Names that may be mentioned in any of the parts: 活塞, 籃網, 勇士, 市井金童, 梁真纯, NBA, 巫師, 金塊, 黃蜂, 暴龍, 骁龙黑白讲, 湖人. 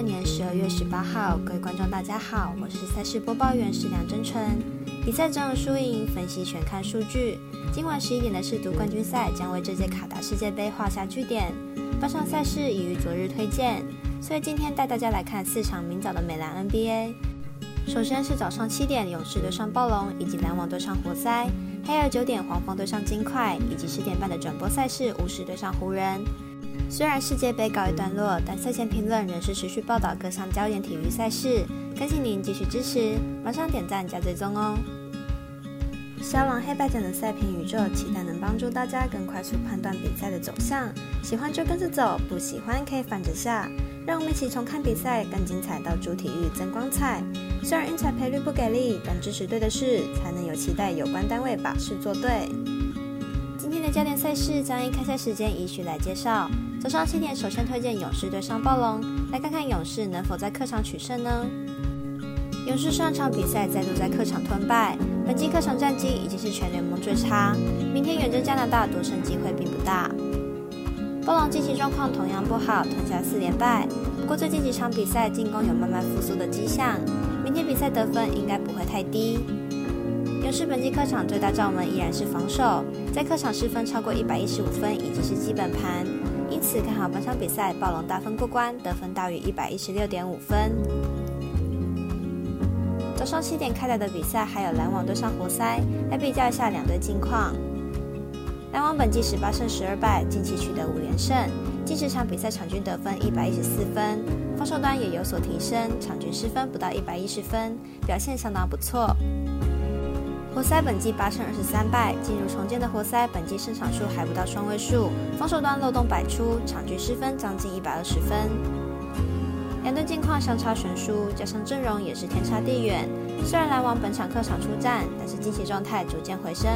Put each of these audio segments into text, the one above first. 2022年12月18号，各位观众大家好，我是赛事播报员是梁真纯。比赛中的输赢分析全看数据。今晚11点的世足冠军赛将为这届卡达世界杯画下句点。八场赛事已于昨日推荐，所以今天带大家来看4场明早的美篮 NBA。首先是早上7点勇士对上暴龙，以及篮网对上活塞；还有9点黄蜂对上金块，以及10点半的转播赛事巫师对上湖人。虽然世界杯告一段落，但赛前评论仍是持续报道各项焦点体育赛事，恳请您继续支持，马上点赞加追踪哦！骁龙黑白讲的赛评宇宙，期待能帮助大家更快速判断比赛的走向。喜欢就跟着走，不喜欢可以反着下。让我们一起重看比赛更精彩，到主体育增光彩。虽然运彩赔率不给力，但支持对的事，才能有期待有关单位把事做对。今天的焦点赛事将因开赛时间依序来介绍。早上7点，首先推荐勇士对上暴龙，来看看勇士能否在客场取胜呢？勇士上场比赛再度在客场吞败，本季客场战绩已经是全联盟最差，明天远征加拿大夺胜机会并不大。暴龙近期状况同样不好，吞下4连败，不过最近几场比赛进攻有慢慢复苏的迹象，明天比赛得分应该不会太低。勇士本季客场最大罩门依然是防守，在客场失分超过115分已经是基本盘，因此看好本场比赛暴龙大分过关，得分大于116.5分。早上7点开打的比赛还有篮网对上活塞，来比较一下两队近况。篮网本季18胜12败，近期取得5连胜，近10场比赛场均得分114分，防守端也有所提升，场均失分不到110分，表现相当不错。活塞本季8胜23败，进入重建的活塞本季胜场数还不到双位数，防守端漏洞百出，场均失分将近120分。两队近况相差悬殊，加上阵容也是天差地远。虽然篮网本场客场出战，但是近期状态逐渐回升，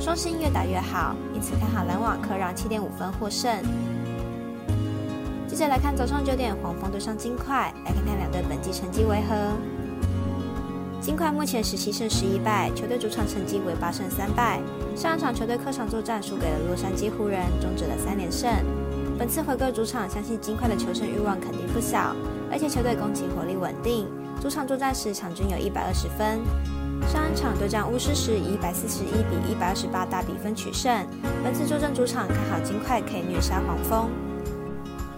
双星越打越好，因此看好篮网客让 7.5 分获胜。接着来看早上9点黄蜂对上金块，来看看两队本季成绩为何。金块目前17胜11败，球队主场成绩为8胜3败。上一场球队客场作战输给了洛杉矶湖人，终止了3连胜。本次回归主场，相信金块的求胜欲望肯定不小，而且球队攻击火力稳定，主场作战时场均有120分。上一场对战巫师时以141比128大比分取胜，本次坐镇主场看好金块可以虐杀黄蜂。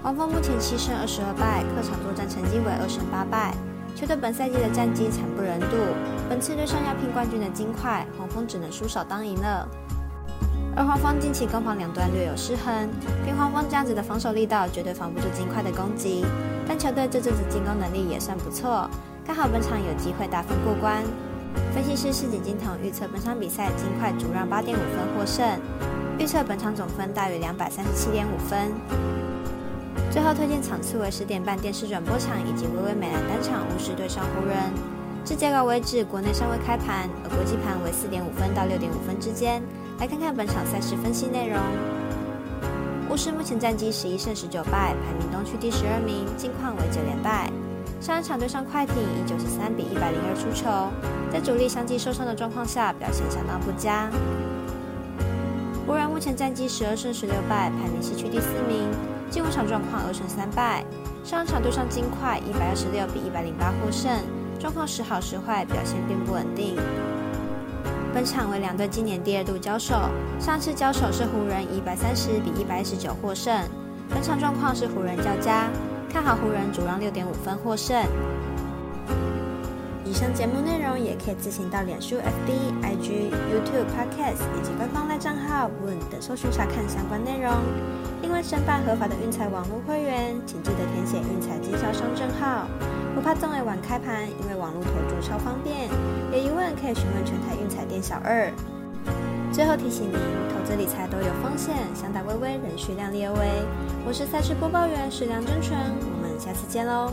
黄蜂目前7胜22败，客场作战成绩为2胜8败。球队本赛季的战绩惨不忍睹，本次对上要拼冠军的金块，黄蜂只能出手当赢了。而黄蜂近期攻防两端略有失衡，凭黄蜂这样子的防守力道，绝对防不住金块的攻击。但球队这阵子进攻能力也算不错，刚好本场有机会大分过关。分析师市井金童预测本场比赛金块主让8.5分获胜，预测本场总分大于237.5分。最后推荐场次为10点半电视转播场以及微微美篮单场巫师对上湖人。至截稿为止，国内尚未开盘，而国际盘为4.5分到6.5分之间。来看看本场赛事分析内容。巫师目前战绩11胜19败，排名东区第12名，近况为9连败。上一场对上快艇以93比102出球，在主力相继受伤的状况下，表现相当不佳。湖人目前战绩12胜16败，排名西区第4名。进入场状况2胜3败，上一场对上金块126比108获胜，状况时好时坏，表现并不稳定。本场为两队今年第2度交手，上次交手是湖人130比119获胜，本场状况是湖人较佳，看好湖人主让6.5分获胜。以上节目内容也可以自行到脸书、FB、IG、YouTube、Podcast 以及官方赖账号 WUN 等搜寻查看相关内容。另外，申办合法的运彩网络会员，请记得填写运彩经销商证号。不怕纵尾晚开盘，因为网络投注超方便。有疑问可以询问全台运彩店小二。最后提醒您，投资理财都有风险，想打微微仍需量力而为。我是赛事播报员是梁真纯，我们下次见喽。